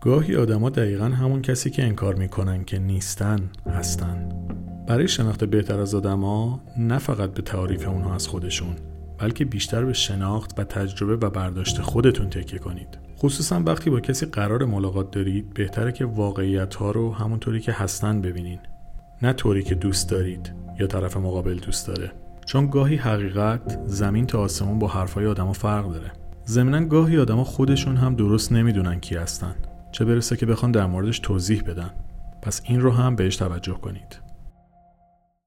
گاهی آدما دقیقاً همون کسی که انکار میکنن که نیستن هستن. برای شناخت بهتر از آدما نه فقط به تعاریف اونها از خودشون، بلکه بیشتر به شناخت و تجربه و برداشت خودتون تکیه کنید. خصوصا وقتی با کسی قرار ملاقات دارید، بهتره که واقعیت‌ها رو همونطوری که هستن ببینین، نه طوری که دوست دارید یا طرف مقابل دوست داره. چون گاهی حقیقت زمین تا آسمون با حرفای آدما فرق داره. ضمناً گاهی آدما خودشون هم درست نمیدونن کی هستن، چه برسه که بخوان در موردش توضیح بدن. پس این رو هم بهش توجه کنید.